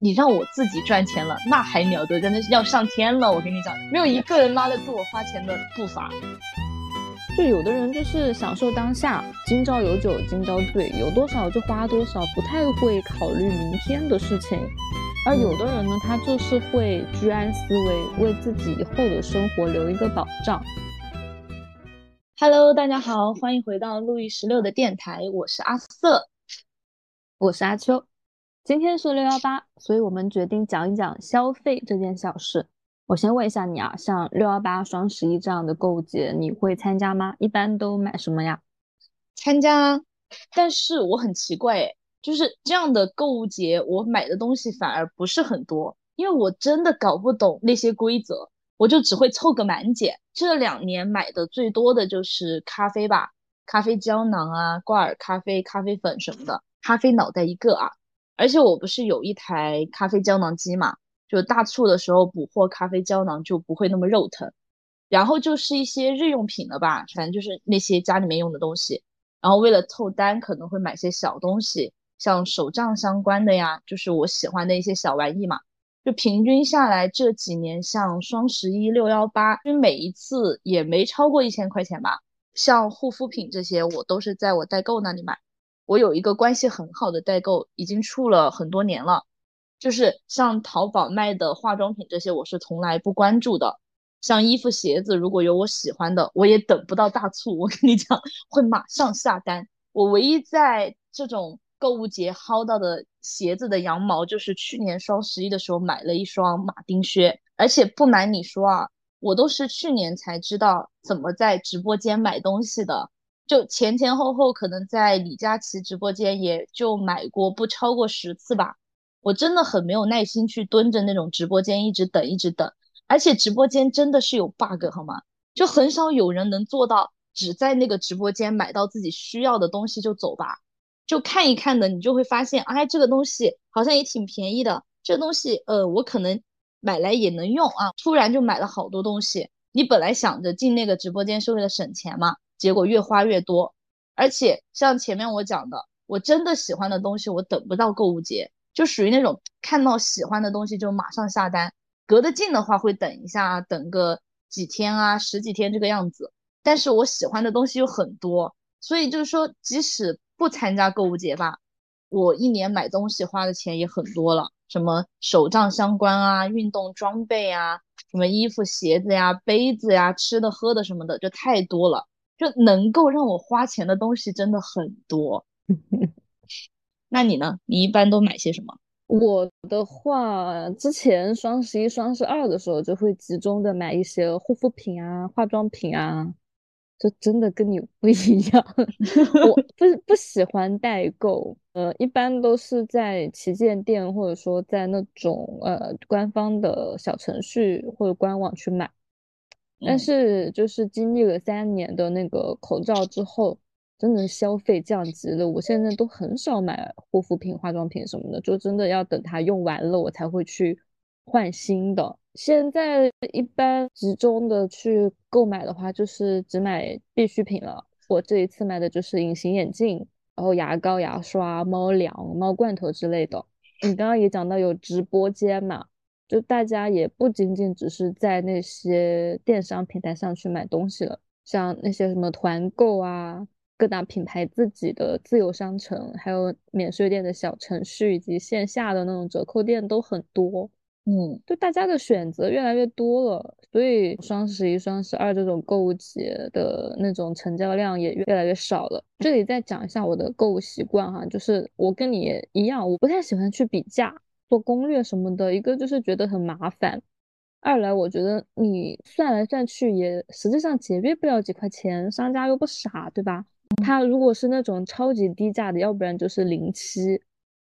你让我自己赚钱了，那还了得，真的是要上天了。我跟你讲，没有一个人拉得住我花钱的步伐。就有的人就是享受当下，今朝有酒今朝醉，有多少就花多少，不太会考虑明天的事情。而有的人呢，他就是会居安思危，为自己以后的生活留一个保障。Hello， 大家好，欢迎回到路易16的电台，我是阿瑟，我是阿秋。今天是618，所以我们决定讲一讲消费这件小事。我先问一下你啊，像618、双十一这样的购物节，你会参加吗？一般都买什么呀？参加，但是我很奇怪诶，就是这样的购物节，我买的东西反而不是很多，因为我真的搞不懂那些规则，我就只会凑个满减。这2年买的最多的就是咖啡吧，咖啡胶囊啊、挂耳咖啡、咖啡粉什么的，咖啡脑袋一个啊。而且我不是有一台咖啡胶囊机嘛，就大促的时候补货咖啡胶囊就不会那么肉疼。然后就是一些日用品了吧，反正就是那些家里面用的东西。然后为了凑单可能会买些小东西，像手账相关的呀，就是我喜欢的一些小玩意嘛。就平均下来这几年，像双十一、618，就每一次也没超过1000块钱吧。像护肤品这些我都是在我代购那里买。我有一个关系很好的代购，已经处了很多年了，就是像淘宝卖的化妆品这些我是从来不关注的，像衣服鞋子如果有我喜欢的，我也等不到大促，我跟你讲会马上下单。我唯一在这种购物节薅到的鞋子的羊毛，就是去年双十一的时候买了一双马丁靴。而且不瞒你说啊，我都是去年才知道怎么在直播间买东西的，就前后可能在李佳琦直播间也就买过不超过10次吧。我真的很没有耐心去蹲着那种直播间一直等，而且直播间真的是有 bug 好吗？就很少有人能做到只在那个直播间买到自己需要的东西就走吧。就看一看的，你就会发现，哎，这个东西好像也挺便宜的，这个东西我可能买来也能用啊，突然就买了好多东西。你本来想着进那个直播间是为了省钱嘛，结果越花越多。而且像前面我讲的，我真的喜欢的东西我等不到购物节，就属于那种看到喜欢的东西就马上下单，隔得近的话会等一下，等个几天啊10几天这个样子。但是我喜欢的东西又很多，所以就是说即使不参加购物节吧，我一年买东西花的钱也很多了，什么手账相关啊、运动装备啊、什么衣服鞋子呀、杯子呀、吃的喝的什么的，就太多了，就能够让我花钱的东西真的很多。那你呢？你一般都买些什么？我的话，之前双十一、双十二的时候就会集中的买一些护肤品啊、化妆品啊，就真的跟你不一样。我不喜欢代购，一般都是在旗舰店或者说在那种官方的小程序或者官网去买。但是就是经历了3年的那个口罩之后，真的消费降级了，我现在都很少买护肤品、化妆品什么的，就真的要等它用完了我才会去换新的。现在一般集中的去购买的话，就是只买必需品了。我这一次买的就是隐形眼镜，然后牙膏、牙刷、猫粮、猫罐头之类的。你刚刚也讲到有直播间嘛，就大家也不仅仅只是在那些电商平台上去买东西了，像那些什么团购啊、各大品牌自己的自有商城，还有免税店的小程序以及线下的那种折扣店都很多。就大家的选择越来越多了，所以双十一、双十二这种购物节的那种成交量也越来越少了。这里再讲一下我的购物习惯哈，就是我跟你也一样，我不太喜欢去比价做攻略什么的，一个就是觉得很麻烦，二来我觉得你算来算去也实际上节约不了几块钱，商家又不傻对吧，他如果是那种超级低价的，要不然就是07，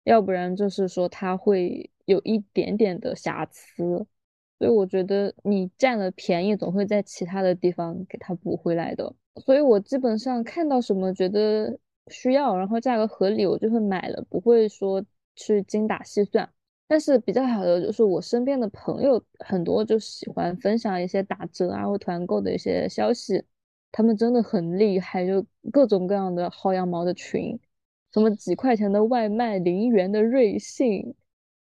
要不然就是说他会有一点点的瑕疵，所以我觉得你占了便宜总会在其他的地方给他补回来的。所以我基本上看到什么觉得需要然后价格合理我就会买了，不会说去精打细算。但是比较好的就是我身边的朋友很多就喜欢分享一些打折啊或团购的一些消息，他们真的很厉害，就各种各样的薅羊毛的群，什么几块钱的外卖、0元的瑞幸，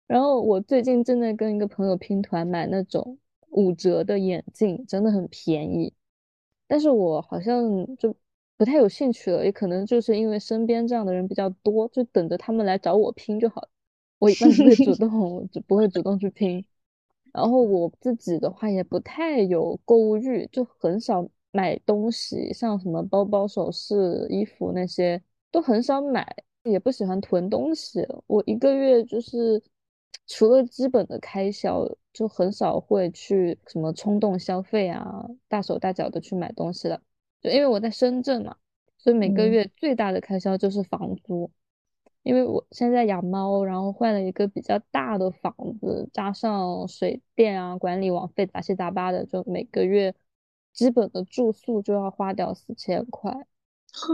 然后我最近正在跟一个朋友拼团买那种5折的眼镜，真的很便宜，但是我好像就不太有兴趣了，也可能就是因为身边这样的人比较多，就等着他们来找我拼就好了。我一般不会主动，我不会主动去拼。然后我自己的话也不太有购物欲，就很少买东西，像什么包包、首饰、衣服那些都很少买，也不喜欢囤东西。我一个月就是除了基本的开销，就很少会去什么冲动消费啊，大手大脚的去买东西了。就因为我在深圳嘛，所以每个月最大的开销就是房租。因为我现在养猫，然后换了一个比较大的房子，加上水电啊、管理网费杂七杂八的，就每个月基本的住宿就要花掉4000块，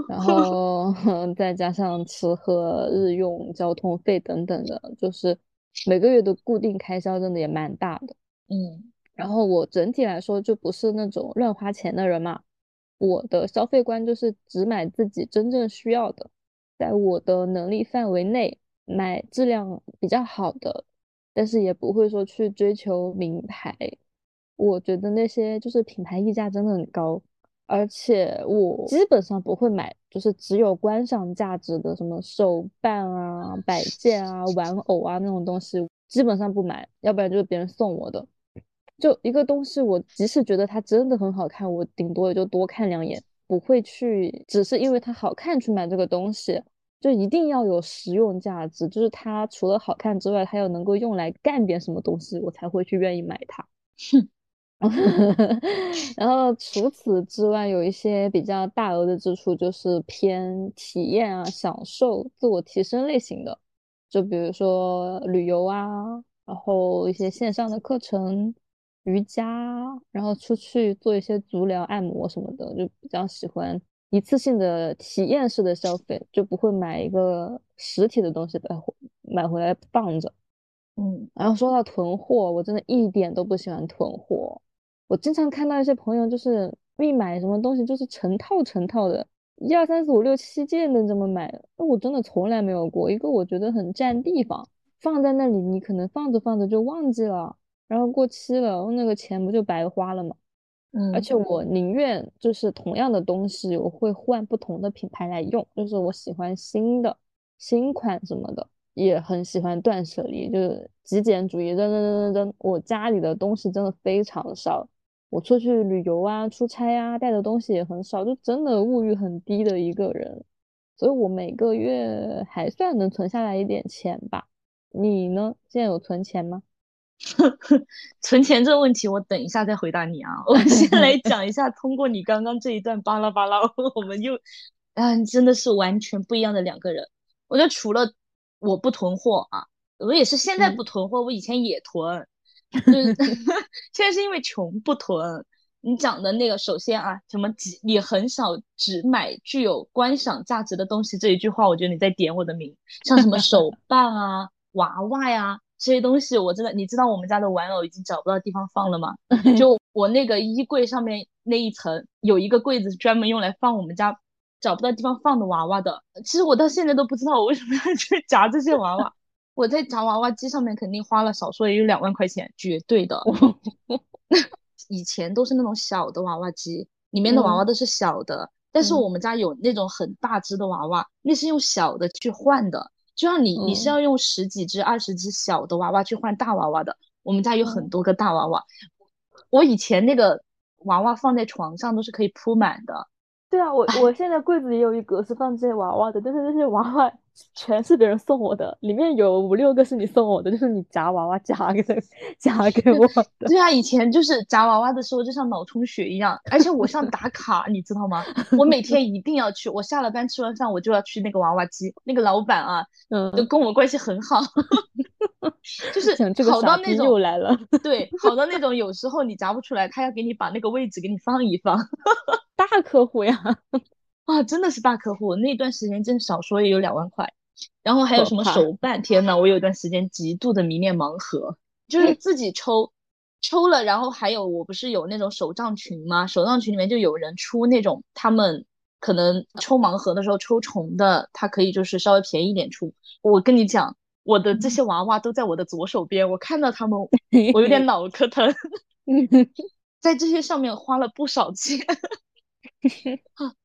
然后再加上吃喝日用、交通费等等的，就是每个月的固定开销真的也蛮大的。然后我整体来说就不是那种乱花钱的人嘛，我的消费观就是只买自己真正需要的，在我的能力范围内买质量比较好的，但是也不会说去追求名牌。我觉得那些就是品牌溢价真的很高，而且我基本上不会买就是只有观赏价值的什么手办啊、摆件啊、玩偶啊那种东西，基本上不买，要不然就是别人送我的。就一个东西，我即使觉得它真的很好看，我顶多也就多看2眼，不会去只是因为它好看去买这个东西。就一定要有实用价值，就是它除了好看之外，它又能够用来干点什么东西，我才会去愿意买它。然后除此之外，有一些比较大额的支出就是偏体验啊、享受、自我提升类型的，就比如说旅游啊，然后一些线上的课程、瑜伽，然后出去做一些足疗、按摩什么的，就比较喜欢一次性的体验式的消费，就不会买一个实体的东西买回来放着。然后说到囤货，我真的一点都不喜欢囤货。我经常看到一些朋友就是一买什么东西就是成套成套的，1、2、3、4、5、6、7件的这么买，那我真的从来没有过。一个我觉得很占地方，放在那里你可能放着放着就忘记了，然后过期了，那个钱不就白花了吗？而且我宁愿就是同样的东西我会换不同的品牌来用，就是我喜欢新的新款什么的，也很喜欢断舍离，就是极简主义。我家里的东西真的非常少，我出去旅游啊、出差啊带的东西也很少，就真的物欲很低的一个人，所以我每个月还算能存下来一点钱吧。你呢？现在有存钱吗？存钱这问题我等一下再回答你啊，我先来讲一下通过你刚刚这一段巴拉巴拉，我们又真的是完全不一样的两个人。我觉得除了我不囤货啊，我也是现在不囤货，我以前也囤，就是现在是因为穷不囤。你讲的那个首先啊，什么你很少只买具有观赏价值的东西这一句话，我觉得你在点我的名，像什么手办啊、娃娃呀、这些东西我真的，你知道我们家的玩偶已经找不到地方放了吗？就我那个衣柜上面那一层有一个柜子专门用来放我们家找不到地方放的娃娃的。其实我到现在都不知道我为什么要去夹这些娃娃。我在夹娃娃机上面肯定花了少说也有2万块钱，绝对的。以前都是那种小的娃娃机，里面的娃娃都是小的，但是我们家有那种很大只的娃娃，那是用小的去换的，就像你是要用10几只、20只小的娃娃去换大娃娃的。我们家有很多个大娃娃，我以前那个娃娃放在床上都是可以铺满的。对啊，我现在柜子里有一格是放这些娃娃的，但是这些娃娃全是别人送我的，里面有5、6个是你送我的，就是你夹娃娃夹给我的。对啊，以前就是夹娃娃的时候就像脑充血一样，而且我像打卡，你知道吗？我每天一定要去，我下了班吃完饭我就要去那个娃娃机，那个老板啊，就跟我关系很好。就是好到那种又来了，对，好到那种有时候你夹不出来，他要给你把那个位置给你放一放。大客户呀，真的是大客户。那段时间真少说也有2万块。然后还有什么手办，天哪，我有一段时间极度的迷恋盲盒，就是自己抽了。然后还有我不是有那种手账群吗？手账群里面就有人出那种他们可能抽盲盒的时候抽重的，他可以就是稍微便宜一点出。我跟你讲，我的这些娃娃都在我的左手边，我看到他们我有点脑壳疼在这些上面花了不少钱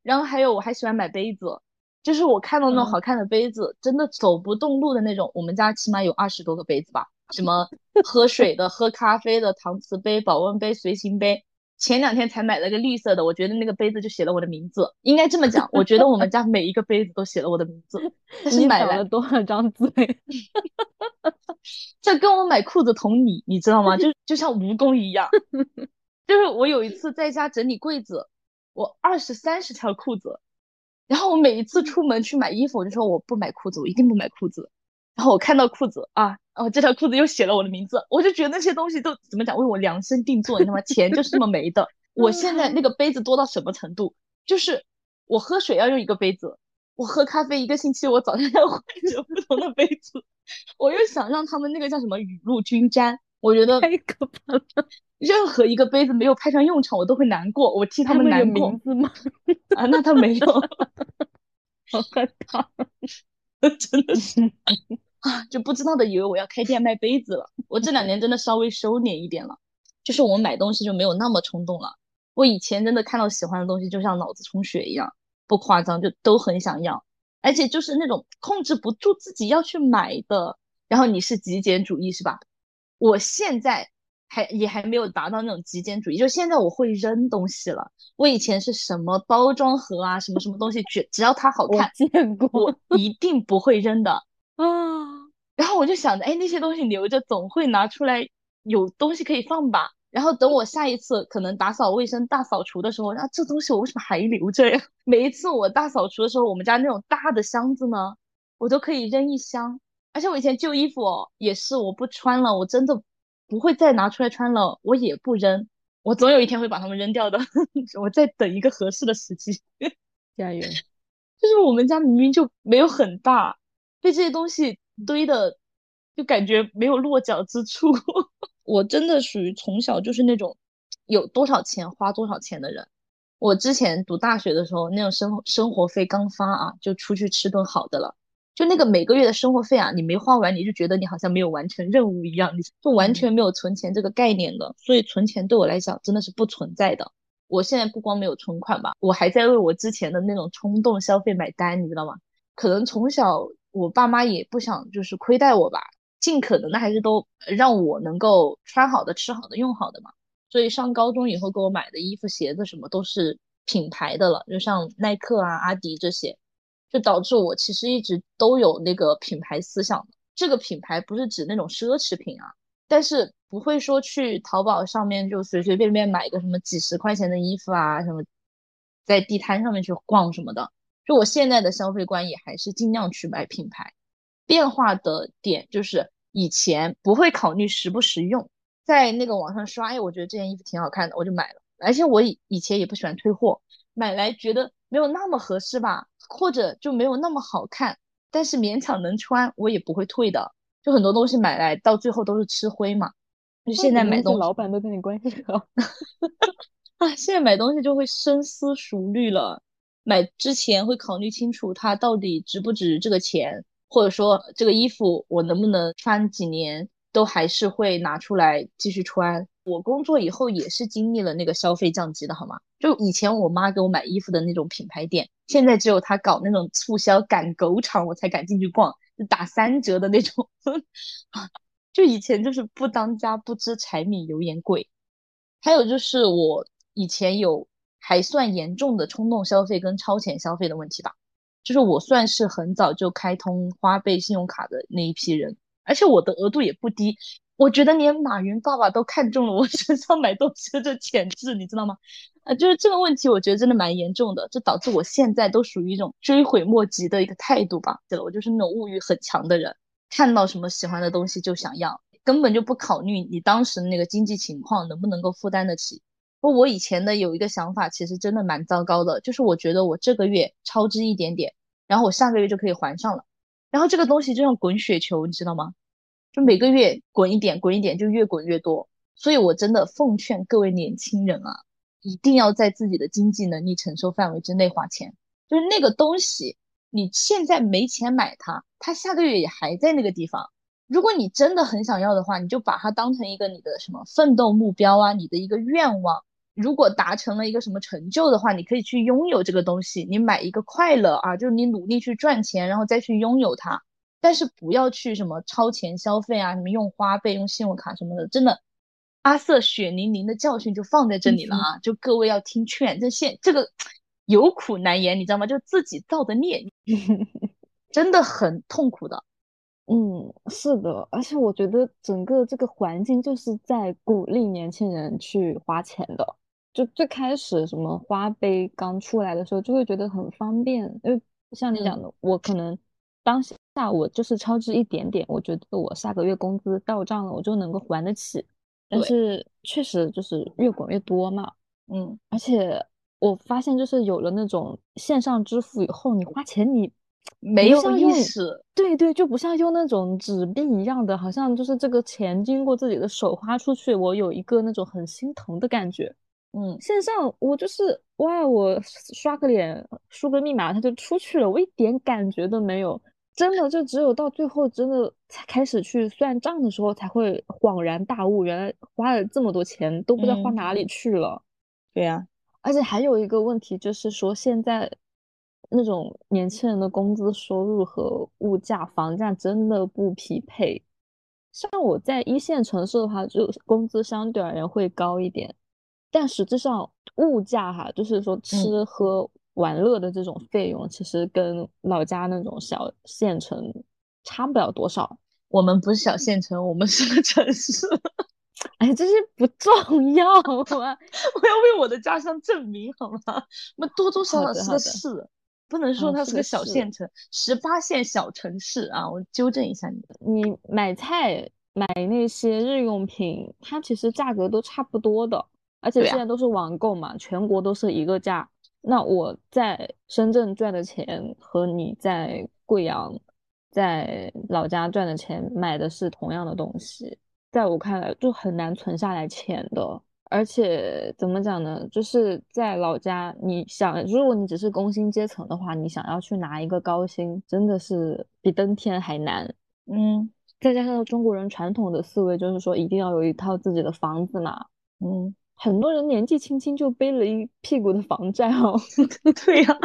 然后还有我还喜欢买杯子，就是我看到那种好看的杯子、真的走不动路的那种，我们家起码有20多个杯子吧，什么喝水的喝咖啡的搪瓷杯保温杯随行杯，前2天才买了个绿色的，我觉得那个杯子就写了我的名字，应该这么讲，我觉得我们家每一个杯子都写了我的名字但是买了多少张嘴这跟我买裤子同理，你知道吗？就像蜈蚣一样就是我有一次在家整理柜子，我20-30条裤子，然后我每一次出门去买衣服我就说我不买裤子，我一定不买裤子，然后我看到裤子啊，哦，这条裤子又写了我的名字，我就觉得那些东西都怎么讲，为我量身定做，你知道吗？钱就是这么没的我现在那个杯子多到什么程度，就是我喝水要用一个杯子，我喝咖啡1个星期我早上要换着不同的杯子我又想让他们那个叫什么雨露均沾，我觉得太可怕了，任何一个杯子没有派上用场我都会难过，我替他们难过。他们有名字吗啊，那他没有好害怕真的是啊，就不知道的以为我要开店卖杯子了。我这2年真的稍微收敛一点了，就是我买东西就没有那么冲动了。我以前真的看到喜欢的东西就像脑子充血一样，不夸张，就都很想要，而且就是那种控制不住自己要去买的。然后你是极简主义是吧？我现在也还没有达到那种极简主义，就现在我会扔东西了。我以前是什么包装盒啊什么什么东西，只要它好看我见过我一定不会扔的啊，然后我就想着，哎，那些东西留着总会拿出来，有东西可以放吧。然后等我下一次可能打扫卫生大扫除的时候，啊，这东西我为什么还留着呀？每一次我大扫除的时候，我们家那种大的箱子呢，我都可以扔一箱。而且我以前旧衣服哦，也是我不穿了，我真的不会再拿出来穿了，我也不扔，我总有一天会把它们扔掉的我再等一个合适的时机加油就是我们家明明就没有很大，被这些东西堆的就感觉没有落脚之处我真的属于从小就是那种有多少钱花多少钱的人。我之前读大学的时候，那种生活费刚发啊，就出去吃顿好的了，就那个每个月的生活费啊，你没花完你就觉得你好像没有完成任务一样，你就完全没有存钱这个概念的。所以存钱对我来讲真的是不存在的。我现在不光没有存款吧，我还在为我之前的那种冲动消费买单，你知道吗？可能从小我爸妈也不想就是亏待我吧，尽可能的还是都让我能够穿好的吃好的用好的嘛。所以上高中以后给我买的衣服鞋子什么都是品牌的了，就像耐克啊阿迪这些，就导致我其实一直都有那个品牌思想。这个品牌不是指那种奢侈品啊，但是不会说去淘宝上面就随随便便买个什么几十块钱的衣服啊，什么在地摊上面去逛什么的。就我现在的消费观也还是尽量去买品牌。变化的点就是以前不会考虑实不实用，在那个网上刷，哎，我觉得这件衣服挺好看的我就买了，而且我以前也不喜欢退货，买来觉得没有那么合适吧，或者就没有那么好看，但是勉强能穿我也不会退的。就很多东西买来到最后都是吃灰嘛，就现在买东西老板都跟你关系好啊，现在买东西就会深思熟虑了，买之前会考虑清楚它到底值不值这个钱，或者说这个衣服我能不能穿几年都还是会拿出来继续穿。我工作以后也是经历了那个消费降级的好吗？就以前我妈给我买衣服的那种品牌店，现在只有她搞那种促销赶狗场我才敢进去逛，就打3折的那种就以前就是不当家不知柴米油盐贵。还有就是我以前有还算严重的冲动消费跟超前消费的问题吧，就是我算是很早就开通花呗信用卡的那一批人，而且我的额度也不低。我觉得连马云爸爸都看中了我身上买东西的这潜质，你知道吗？就是这个问题我觉得真的蛮严重的，就导致我现在都属于一种追悔莫及的一个态度吧。对了，我就是那种物欲很强的人，看到什么喜欢的东西就想要，根本就不考虑你当时那个经济情况能不能够负担得起。我以前的有一个想法其实真的蛮糟糕的，就是我觉得我这个月超支一点点，然后我下个月就可以还上了。然后这个东西就像滚雪球，你知道吗？就每个月滚一点滚一点，就越滚越多。所以我真的奉劝各位年轻人啊，一定要在自己的经济能力承受范围之内花钱。就是那个东西你现在没钱买它，它下个月也还在那个地方。如果你真的很想要的话，你就把它当成一个你的什么奋斗目标啊，你的一个愿望。如果达成了一个什么成就的话，你可以去拥有这个东西，你买一个快乐啊，就是你努力去赚钱，然后再去拥有它。但是不要去什么超前消费啊，什么用花呗、用信用卡什么的，真的，阿瑟血淋淋的教训就放在这里了啊！就各位要听劝，这个有苦难言，你知道吗？就自己造的孽，真的很痛苦的。嗯，是的，而且我觉得整个这个环境就是在鼓励年轻人去花钱的。就最开始什么花呗刚出来的时候，就会觉得很方便，因为像你讲的，我可能当下我就是超支一点点，我觉得我下个月工资到账了，我就能够还得起。但是确实就是越滚越多嘛，嗯，而且我发现就是有了那种线上支付以后，你花钱你没有意识，对对，就不像用那种纸币一样的，好像就是这个钱经过自己的手花出去，我有一个那种很心疼的感觉。嗯，线上我就是哇，我刷个脸输个密码它就出去了，我一点感觉都没有。真的就只有到最后真的才开始去算账的时候才会恍然大悟，原来花了这么多钱都不知道花哪里去了。对呀，而且还有一个问题就是说，现在那种年轻人的工资收入和物价房价真的不匹配。像我在一线城市的话，就工资相对而言会高一点，但实际上物价哈，就是说吃喝玩乐的这种费用其实跟老家那种小县城差不了多少。我们不是小县城，我们是个城市。哎，这些不重要啊！我要为我的家乡证明好吗？我们多多少少是个市，不能说它是个小县城。18线小城市啊，我纠正一下你。你买菜买那些日用品，它其实价格都差不多的，而且现在都是网购嘛，全国都是一个价。那我在深圳赚的钱和你在贵阳在老家赚的钱买的是同样的东西，在我看来就很难存下来钱的。而且怎么讲呢，就是在老家你想，如果你只是工薪阶层的话，你想要去拿一个高薪真的是比登天还难。嗯，再加上中国人传统的思维就是说一定要有一套自己的房子嘛，嗯，很多人年纪轻轻就背了一屁股的房债哦。对呀，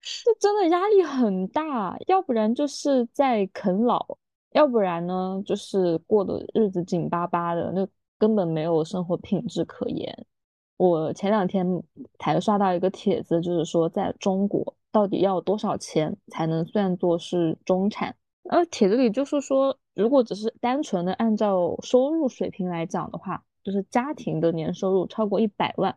这真的压力很大，要不然就是在啃老，要不然呢就是过的日子紧巴巴的，那根本没有生活品质可言。我前2天才刷到一个帖子，就是说在中国到底要多少钱才能算作是中产。而帖子里就是说，如果只是单纯的按照收入水平来讲的话，就是家庭的年收入超过100万，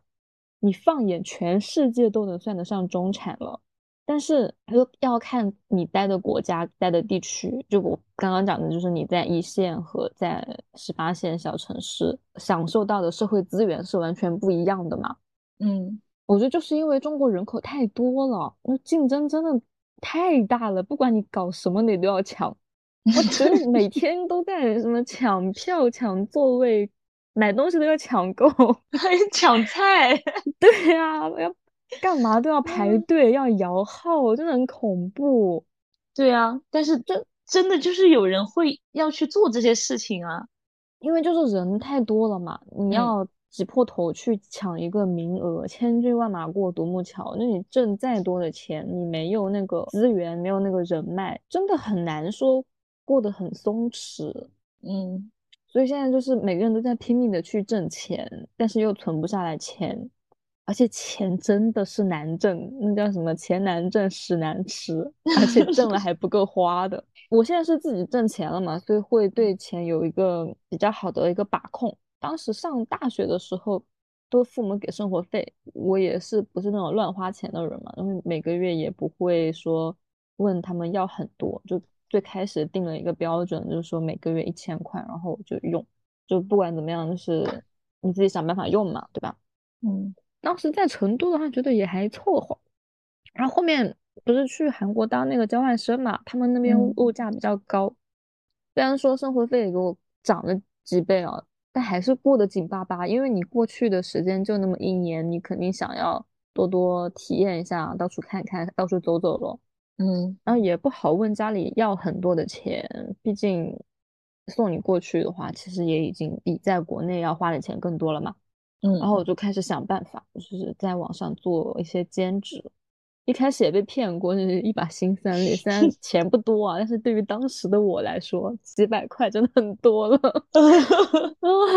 你放眼全世界都能算得上中产了。但是要看你待的国家待的地区，就我刚刚讲的，就是你在一线和在18线小城市享受到的社会资源是完全不一样的嘛。嗯，我觉得就是因为中国人口太多了，竞争真的太大了，不管你搞什么你都要抢。我觉得每天都在什么抢票抢座位，买东西都要抢购，还抢菜。对啊，要干嘛都要排队，要摇号，真的很恐怖。对啊，但是真的就是有人会要去做这些事情啊，因为就是人太多了嘛，你要挤破头去抢一个名额，千军万马过独木桥。那你挣再多的钱，你没有那个资源，没有那个人脉，真的很难说过得很松弛。嗯。所以现在就是每个人都在拼命的去挣钱，但是又存不下来钱，而且钱真的是难挣，那叫什么钱难挣屎难吃，而且挣了还不够花的。我现在是自己挣钱了嘛，所以会对钱有一个比较好的一个把控。当时上大学的时候都父母给生活费，我也是不是那种乱花钱的人嘛，因为每个月也不会说问他们要很多，就最开始定了一个标准，就是说每个月1000块，然后就用，就不管怎么样，就是你自己想办法用嘛，对吧？嗯，当时在成都的话，觉得也还凑合。然后后面不是去韩国当那个交换生嘛，他们那边物价比较高，虽然说生活费也给我涨了几倍啊，但还是过得紧巴巴，因为你过去的时间就那么1年，你肯定想要多多体验一下，到处看看，到处走走咯。然后也不好问家里要很多的钱，毕竟送你过去的话，其实也已经比在国内要花的钱更多了嘛。然后我就开始想办法，就是在网上做一些兼职。一开始也被骗过，就是一把辛酸泪。虽然钱不多啊，但是对于当时的我来说，几百块真的很多了，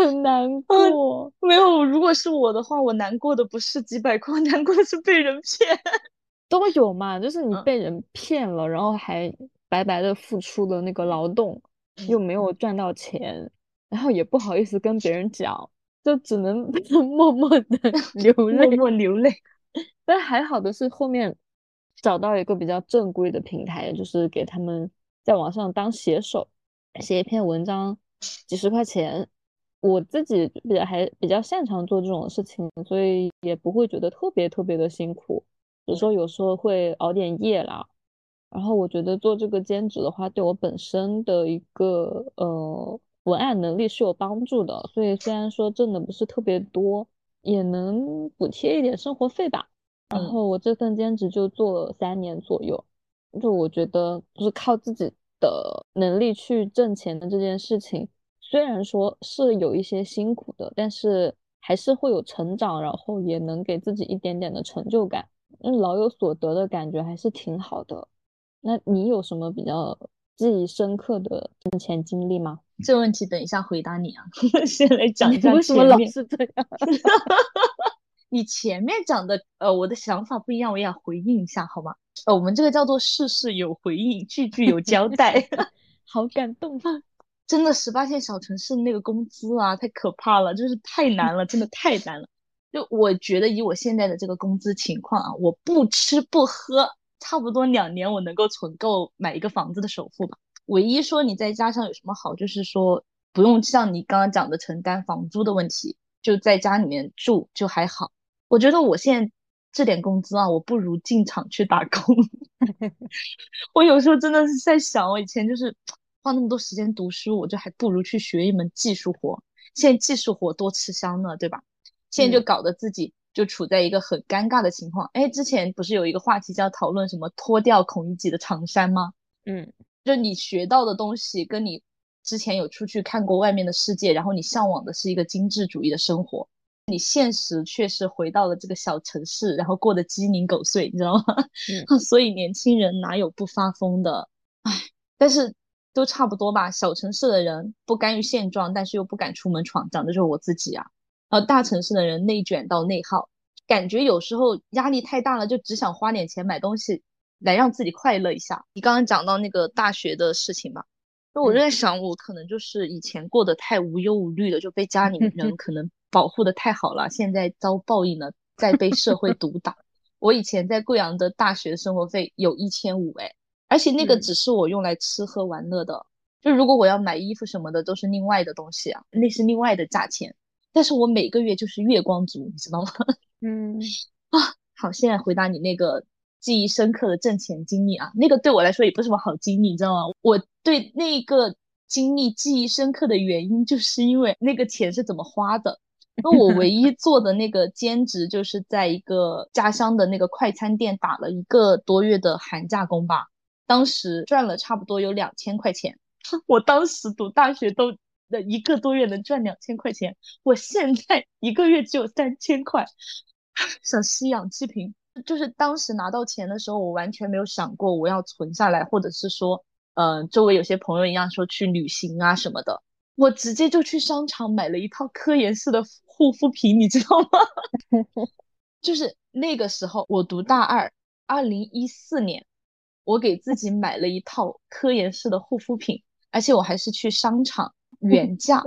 很难过。没有，如果是我的话，我难过的不是几百块，难过的是被人骗。都有嘛，就是你被人骗了，然后还白白的付出了那个劳动，又没有赚到钱，然后也不好意思跟别人讲，就只能默默的流泪，默默流泪。但还好的是后面找到一个比较正规的平台，就是给他们在网上当写手，写一篇文章几十块钱。我自己比较擅长做这种事情，所以也不会觉得特别特别的辛苦。比如说有时候会熬点夜啦，然后我觉得做这个兼职的话，对我本身的一个文案能力是有帮助的，所以虽然说挣的不是特别多，也能补贴一点生活费吧。然后我这份兼职就做了3年左右，就我觉得就是靠自己的能力去挣钱的这件事情，虽然说是有一些辛苦的，但是还是会有成长，然后也能给自己一点点的成就感，老有所得的感觉还是挺好的。那你有什么比较记忆深刻的挣钱经历吗？这问题等一下回答你啊，先来讲一下前面。你为什么老是这样？你前面讲的我的想法不一样，我也要回应一下好吗？我们这个叫做事事有回应，句句有交代。好感动啊，真的18线小城市那个工资啊太可怕了，就是太难了，真的太难了。就我觉得以我现在的这个工资情况啊，我不吃不喝差不多2年我能够存够买一个房子的首付吧。唯一说你在家上有什么好，就是说不用像你刚刚讲的承担房租的问题，就在家里面住就还好。我觉得我现在这点工资啊，我不如进厂去打工。我有时候真的是在想，我以前就是花那么多时间读书，我就还不如去学一门技术活。现在技术活多吃香呢，对吧？现在就搞得自己就处在一个很尴尬的情况。之前不是有一个话题叫讨论什么脱掉孔乙己的长衫吗？就你学到的东西跟你之前有出去看过外面的世界，然后你向往的是一个精致主义的生活，你现实确实回到了这个小城市，然后过得鸡零狗碎，你知道吗？所以年轻人哪有不发疯的？唉，但是都差不多吧。小城市的人不甘于现状，但是又不敢出门闯，讲的就是我自己啊。大城市的人内卷到内耗，感觉有时候压力太大了，就只想花点钱买东西来让自己快乐一下。你刚刚讲到那个大学的事情吧，就我就在想，我可能就是以前过得太无忧无虑了，就被家里人可能保护的太好了，现在遭报应了，再被社会毒打。我以前在贵阳的大学生活费有1500，而且那个只是我用来吃喝玩乐的，就如果我要买衣服什么的都是另外的东西啊，那是另外的价钱。但是我每个月就是月光族，你知道吗？好，现在回答你那个记忆深刻的挣钱经历啊，那个对我来说也不是什么好经历，你知道吗？我对那个经历记忆深刻的原因，就是因为那个钱是怎么花的。那我唯一做的那个兼职，就是在一个家乡的那个快餐店打了1个多月的寒假工吧，当时赚了差不多有2000块钱。我当时读大学都1个多月能赚2000块钱，我现在1个月只有3000块，想吸氧气瓶。就是当时拿到钱的时候，我完全没有想过我要存下来，或者是说周围有些朋友一样说去旅行啊什么的，我直接就去商场买了一套科颜氏的护肤品，你知道吗？就是那个时候我读大二，2014年，我给自己买了一套科颜氏的护肤品，而且我还是去商场原价，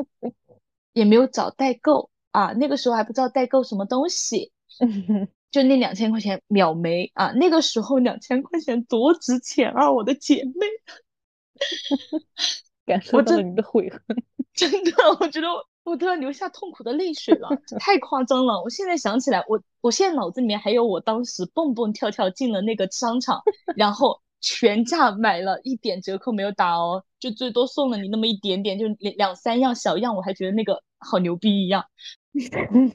也没有找代购啊，那个时候还不知道代购什么东西。就那2000块钱秒没啊，那个时候2000块钱多值钱啊，我的姐妹。感受到了你的悔恨。真的，我觉得我都要流下痛苦的泪水了，太夸张了。我现在想起来，我现在脑子里面还有我当时蹦蹦跳跳进了那个商场，然后全价买了，一点折扣没有打哦，就最多送了你那么一点点，就2-3样小样，我还觉得那个好牛逼一样。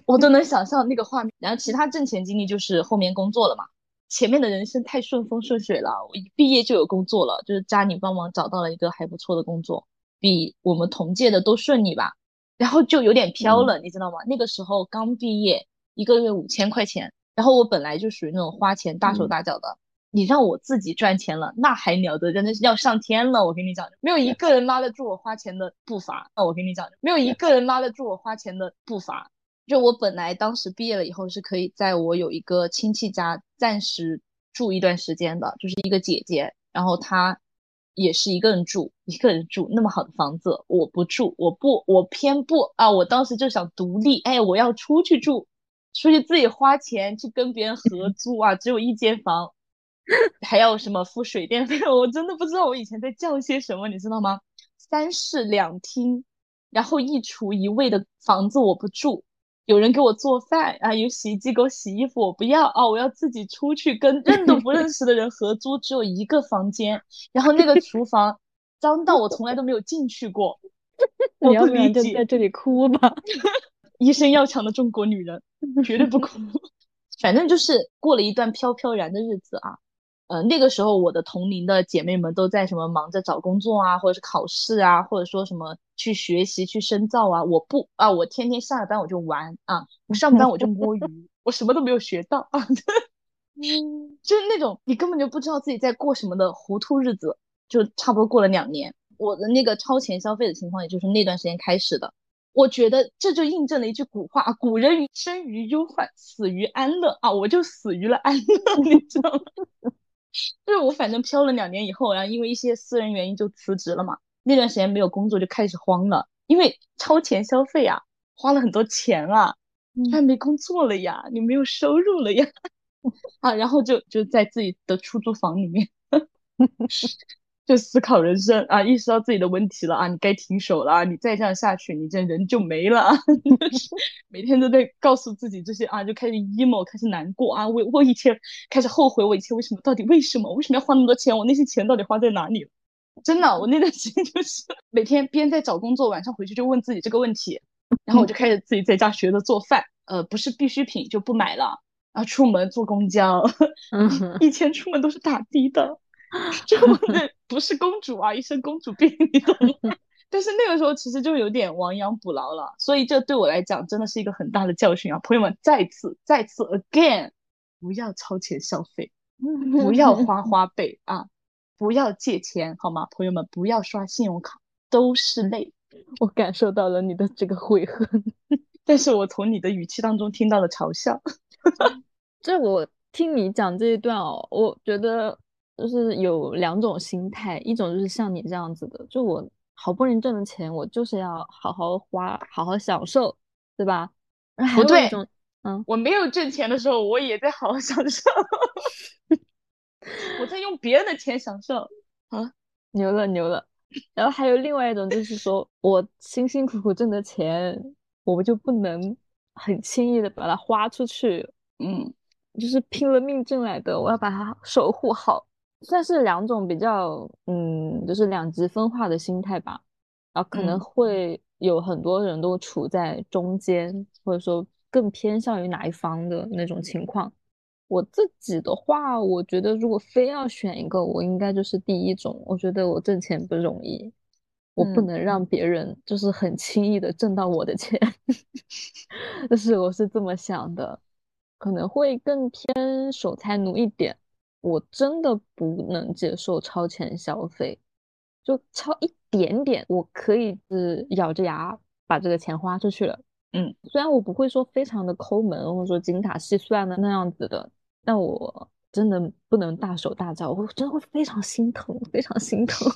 我都能想象那个画面。然后其他挣钱经历就是后面工作了嘛，前面的人生太顺风顺水了，我一毕业就有工作了，就是渣女帮忙找到了一个还不错的工作，比我们同届的都顺利吧，然后就有点飘了，你知道吗？那个时候刚毕业，一个月5000块钱，然后我本来就属于那种花钱大手大脚的，你让我自己赚钱了，那还了得，真的是要上天了，我跟你讲，没有一个人拉得住我花钱的步伐，我跟你讲，没有一个人拉得住我花钱的步伐。就我本来当时毕业了以后是可以在我有一个亲戚家暂时住一段时间的，就是一个姐姐，然后她也是一个人住那么好的房子，我不住，我偏不啊！我当时就想独立，哎，我要出去住，出去自己花钱去跟别人合租啊，只有一间房，还要什么付水电费，我真的不知道我以前在叫些什么，你知道吗？3室2厅，然后1厨1卫的房子我不住，有人给我做饭啊，有洗衣机给我洗衣服，我不要啊，我要自己出去跟认都不认识的人合租，只有一个房间，然后那个厨房脏到我从来都没有进去过，我不理解。就在这里哭吧，医生要强的中国女人绝对不哭。反正就是过了一段飘飘然的日子啊，那个时候我的同龄的姐妹们都在什么忙着找工作啊，或者是考试啊，或者说什么去学习去深造啊，我不啊，我天天下了班我就玩啊，我上班我就摸鱼，我什么都没有学到啊，就是那种你根本就不知道自己在过什么的糊涂日子。就差不多过了2年，我的那个超前消费的情况也就是那段时间开始的。我觉得这就印证了一句古话，古人生于忧患，死于安乐啊，我就死于了安乐，你知道吗？就是我反正飘了2年以后，然后因为一些私人原因就辞职了嘛。那段时间没有工作就开始慌了，因为超前消费啊，花了很多钱啊，但没工作了呀，你没有收入了呀，啊，然后就在自己的出租房里面就思考人生啊，意识到自己的问题了啊，你该停手了啊，你再这样下去你这人就没了啊每天都在告诉自己这些啊，就开始 emo， 开始难过啊，我以前开始后悔，我以前为什么要花那么多钱，我那些钱到底花在哪里了？真的，我那段时间就是每天边在找工作，晚上回去就问自己这个问题，然后我就开始自己在家学着做饭，不是必需品就不买了，然后出门坐公交以前出门都是打的的就不是公主啊，一身公主病，你懂吗？但是那个时候其实就有点亡羊补牢了，所以这对我来讲真的是一个很大的教训啊！朋友们，再次 again， 不要超前消费，不要花花呗啊，不要借钱好吗？朋友们，不要刷信用卡，都是累。我感受到了你的这个悔恨，但是我从你的语气当中听到了嘲笑。这我听你讲这一段哦，我觉得。就是有2种心态，一种就是像你这样子的，就我好不容易挣的钱，我就是要好好花，好好享受，对吧？不对，我没有挣钱的时候，我也在好好享受，我在用别人的钱享受啊，牛了牛了。然后还有另外一种就是说，我辛辛苦苦挣的钱，我就不能很轻易的把它花出去，就是拼了命挣来的，我要把它守护好。算是2种比较就是两极分化的心态吧，然后可能会有很多人都处在中间，或者说更偏向于哪一方的那种情况。我自己的话，我觉得如果非要选一个，我应该就是第一种，我觉得我挣钱不容易，我不能让别人就是很轻易的挣到我的钱就是我是这么想的，可能会更偏守财奴一点。我真的不能接受超前消费，就超一点点我可以咬着牙把这个钱花出去了，虽然我不会说非常的抠门或者说精打细算的那样子的，但我真的不能大手大脚，我真的会非常心疼非常心疼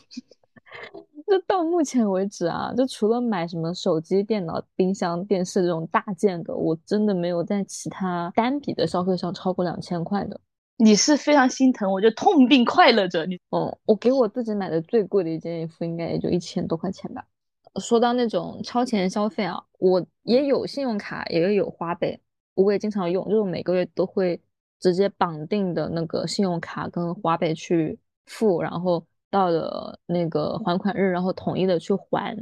就到目前为止啊，就除了买什么手机电脑冰箱电视这种大件的，我真的没有在其他单笔的消费上超过2000块的。你是非常心疼，我就痛并快乐着你。我给我自己买的最贵的一件衣服应该也就1000多块钱吧。说到那种超前消费啊，我也有信用卡也有花呗，我也经常用，就是每个月都会直接绑定的那个信用卡跟花呗去付，然后到了那个还款日然后统一的去还。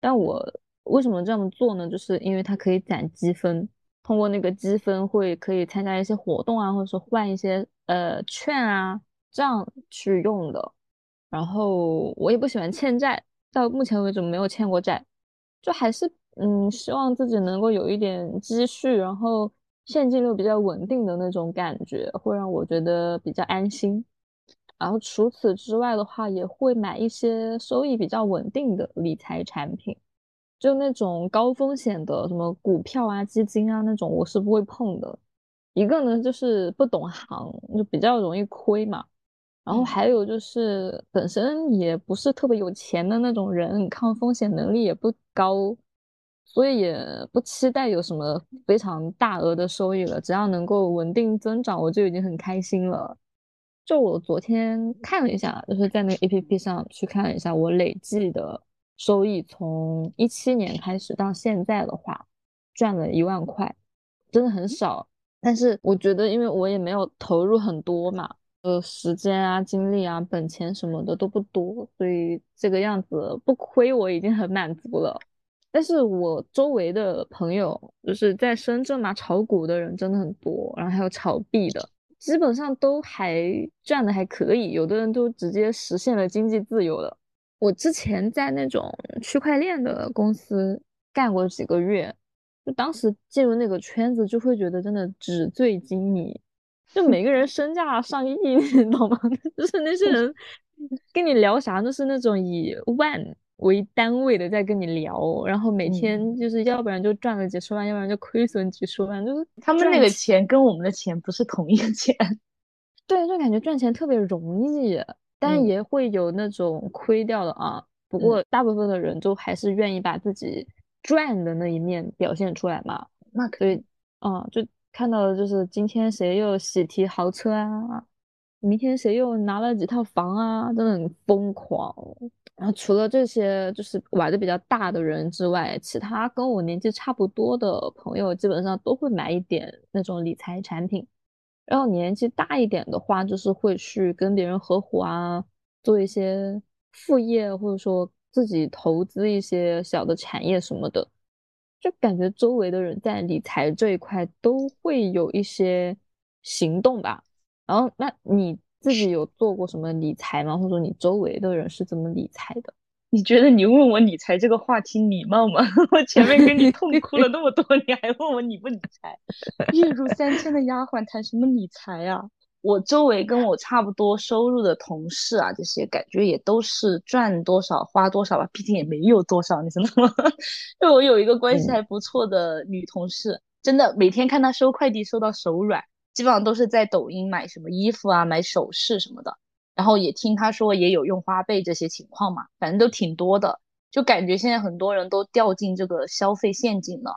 但我为什么这样做呢？就是因为它可以攒积分，通过那个积分会可以参加一些活动啊，或者说换一些券啊，这样去用的。然后我也不喜欢欠债，到目前为止没有欠过债，就还是希望自己能够有一点积蓄，然后现金流比较稳定的那种感觉，会让我觉得比较安心。然后除此之外的话，也会买一些收益比较稳定的理财产品，就那种高风险的什么股票啊、基金啊那种，我是不会碰的。一个呢就是不懂行，就比较容易亏嘛。然后还有就是本身也不是特别有钱的那种人，抗风险能力也不高，所以也不期待有什么非常大额的收益了，只要能够稳定增长，我就已经很开心了。就我昨天看了一下，就是在那个 APP 上去看了一下我累计的收益，从2017年开始到现在的话赚了1万块，真的很少，但是我觉得因为我也没有投入很多嘛，时间啊、精力啊、本钱什么的都不多，所以这个样子不亏我已经很满足了。但是我周围的朋友就是在深圳嘛，炒股的人真的很多，然后还有炒币的，基本上都还赚的还可以，有的人都直接实现了经济自由了。我之前在那种区块链的公司干过几个月，就当时进入那个圈子就会觉得真的纸醉金迷，就每个人身价上亿，你知道吗？就是那些人跟你聊啥，就是那种以万为单位的在跟你聊，然后每天就是要不然就赚了几十万，要不然就亏损几十万，就是他们那个钱跟我们的钱不是同一个钱。对，就感觉赚钱特别容易，但也会有那种亏掉的啊。不过大部分的人就还是愿意把自己赚的那一面表现出来嘛。那可以啊，就看到的就是今天谁又喜提豪车啊，明天谁又拿了几套房啊，真的很疯狂。然后除了这些就是玩的比较大的人之外，其他跟我年纪差不多的朋友基本上都会买一点那种理财产品。然后年纪大一点的话，就是会去跟别人合伙啊，做一些副业，或者说自己投资一些小的产业什么的。就感觉周围的人在理财这一块都会有一些行动吧。然后那你自己有做过什么理财吗？或者说你周围的人是怎么理财的？你觉得你问我理财这个话题礼貌吗？我前面跟你痛哭了那么多你还问我你不理财？月入3000的丫鬟谈什么理财啊？我周围跟我差不多收入的同事啊，这些感觉也都是赚多少花多少吧，毕竟也没有多少，你知道吗？因为我有一个关系还不错的女同事，真的每天看她收快递收到手软，基本上都是在抖音买什么衣服啊、买首饰什么的，然后也听他说也有用花呗这些情况嘛，反正都挺多的，就感觉现在很多人都掉进这个消费陷阱了。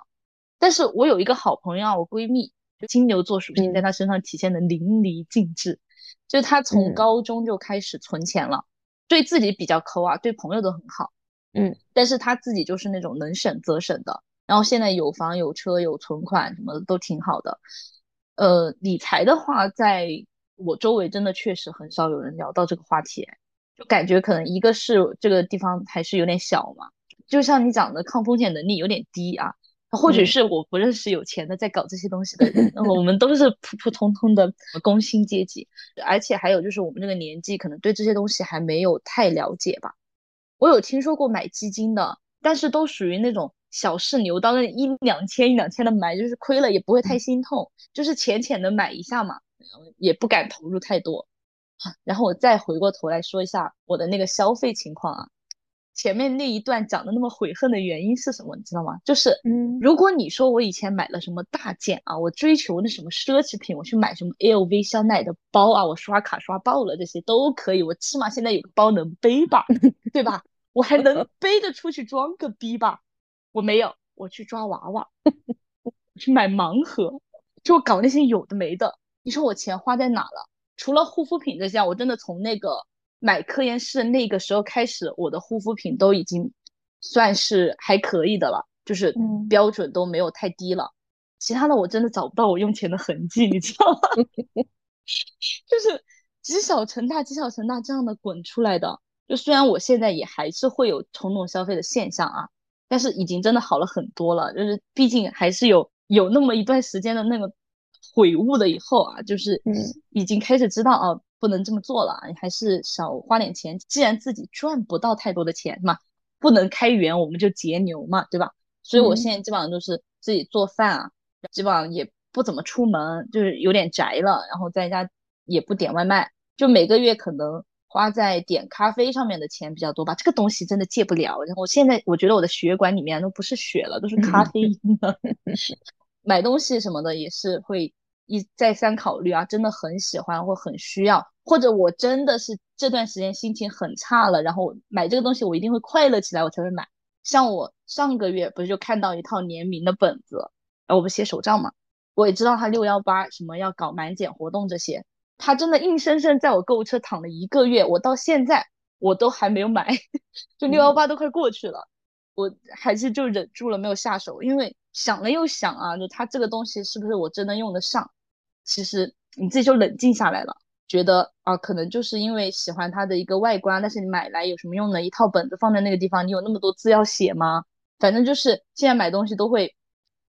但是我有一个好朋友啊，我闺蜜就金牛座属性，在她身上体现的淋漓尽致，就她从高中就开始存钱了，对自己比较抠啊，对朋友都很好，但是她自己就是那种能省则省的，然后现在有房有车有存款什么的都挺好的。理财的话，在我周围真的确实很少有人聊到这个话题，就感觉可能一个是这个地方还是有点小嘛，就像你讲的抗风险能力有点低啊，或许是我不认识有钱的在搞这些东西的人，我们都是普普通通的工薪阶级，而且还有就是我们这个年纪可能对这些东西还没有太了解吧。我有听说过买基金的，但是都属于那种小试牛刀，一两千的买，就是亏了也不会太心痛，就是浅浅的买一下嘛，也不敢投入太多。然后我再回过头来说一下我的那个消费情况啊，前面那一段讲的那么悔恨的原因是什么你知道吗？就是如果你说我以前买了什么大件啊，我追求那什么奢侈品，我去买什么 LV 香奈的包啊，我刷卡刷爆了，这些都可以，我起码现在有个包能背吧，对吧？我还能背着出去装个逼吧。我没有，我去抓娃娃，我去买盲盒，就我搞那些有的没的。你说我钱花在哪了？除了护肤品这些，我真的从那个买科颜氏那个时候开始，我的护肤品都已经算是还可以的了，就是标准都没有太低了。其他的我真的找不到我用钱的痕迹，你知道吗？就是积小成大，积小成大这样的滚出来的。就虽然我现在也还是会有冲动消费的现象啊，但是已经真的好了很多了，就是毕竟还是有有那么一段时间的那个悔悟了以后啊，就是已经开始知道啊，不能这么做了，你还是少花点钱，既然自己赚不到太多的钱嘛，不能开源我们就节流嘛，对吧？所以我现在基本上就是自己做饭啊，基本上也不怎么出门，就是有点宅了，然后在家也不点外卖，就每个月可能花在点咖啡上面的钱比较多吧，这个东西真的戒不了。然后现在我觉得我的血管里面都不是血了，都是咖啡因了。买东西什么的也是会一再三考虑啊，真的很喜欢或很需要，或者我真的是这段时间心情很差了，然后买这个东西我一定会快乐起来我才会买。像我上个月不是就看到一套联名的本子，我不写手账嘛，我也知道他618什么要搞满减活动这些，他真的硬生生在我购物车躺了一个月，我到现在我都还没有买，就618都快过去了，我还是就忍住了没有下手，因为想了又想啊，就他这个东西是不是我真的用得上，其实你自己就冷静下来了，觉得啊，可能就是因为喜欢它的一个外观，但是你买来有什么用呢？一套本子放在那个地方，你有那么多字要写吗？反正就是现在买东西都会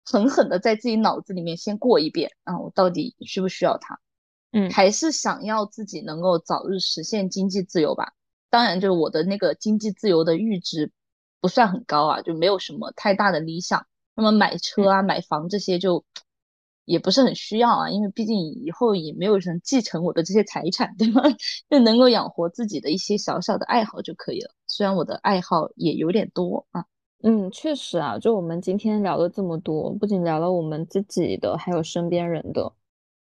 狠狠的在自己脑子里面先过一遍啊，我到底需不需要它？还是想要自己能够早日实现经济自由吧。当然，就是我的那个经济自由的阈值不算很高啊，就没有什么太大的理想。那么买车啊、买房这些就也不是很需要啊，因为毕竟以后也没有人继承我的这些财产，对吧？就能够养活自己的一些小小的爱好就可以了。虽然我的爱好也有点多啊。确实啊，就我们今天聊了这么多，不仅聊了我们自己的，还有身边人的。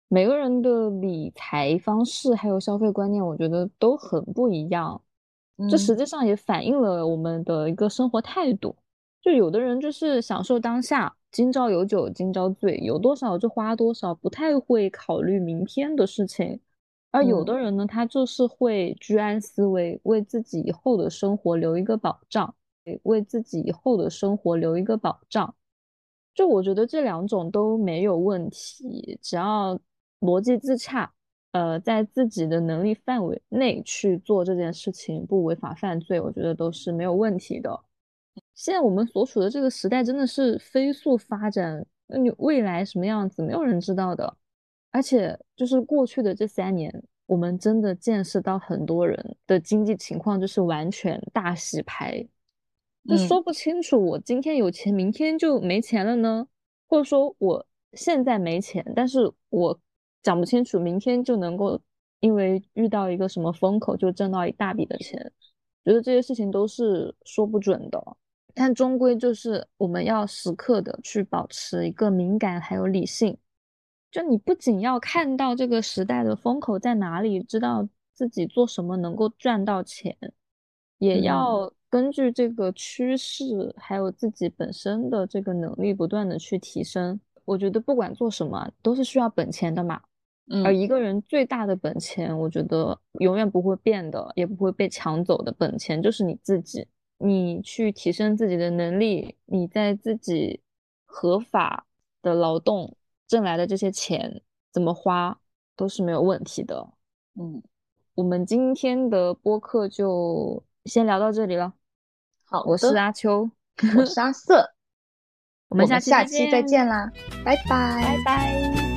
每个人的理财方式还有消费观念我觉得都很不一样，这实际上也反映了我们的一个生活态度，就有的人就是享受当下，今朝有酒今朝醉，有多少就花多少，不太会考虑明天的事情，而有的人呢，他就是会居安思危，为自己以后的生活留一个保障，就我觉得这两种都没有问题，只要逻辑自洽，在自己的能力范围内去做这件事情，不违法犯罪，我觉得都是没有问题的。现在我们所处的这个时代真的是飞速发展，那你未来什么样子没有人知道的，而且就是过去的这3年我们真的见识到很多人的经济情况就是完全大洗牌，就说不清楚我今天有钱明天就没钱了呢，或者说我现在没钱但是我讲不清楚明天就能够因为遇到一个什么风口就挣到一大笔的钱，觉得这些事情都是说不准的，但终归就是我们要时刻的去保持一个敏感还有理性，就你不仅要看到这个时代的风口在哪里，知道自己做什么能够赚到钱，也要根据这个趋势还有自己本身的这个能力不断的去提升。我觉得不管做什么都是需要本钱的嘛，而一个人最大的本钱我觉得永远不会变的，也不会被抢走的本钱就是你自己，你去提升自己的能力，你在自己合法的劳动挣来的这些钱怎么花都是没有问题的。我们今天的播客就先聊到这里了。好，我是阿秋，我是阿瑟，我们下期再见啦，拜拜，拜拜。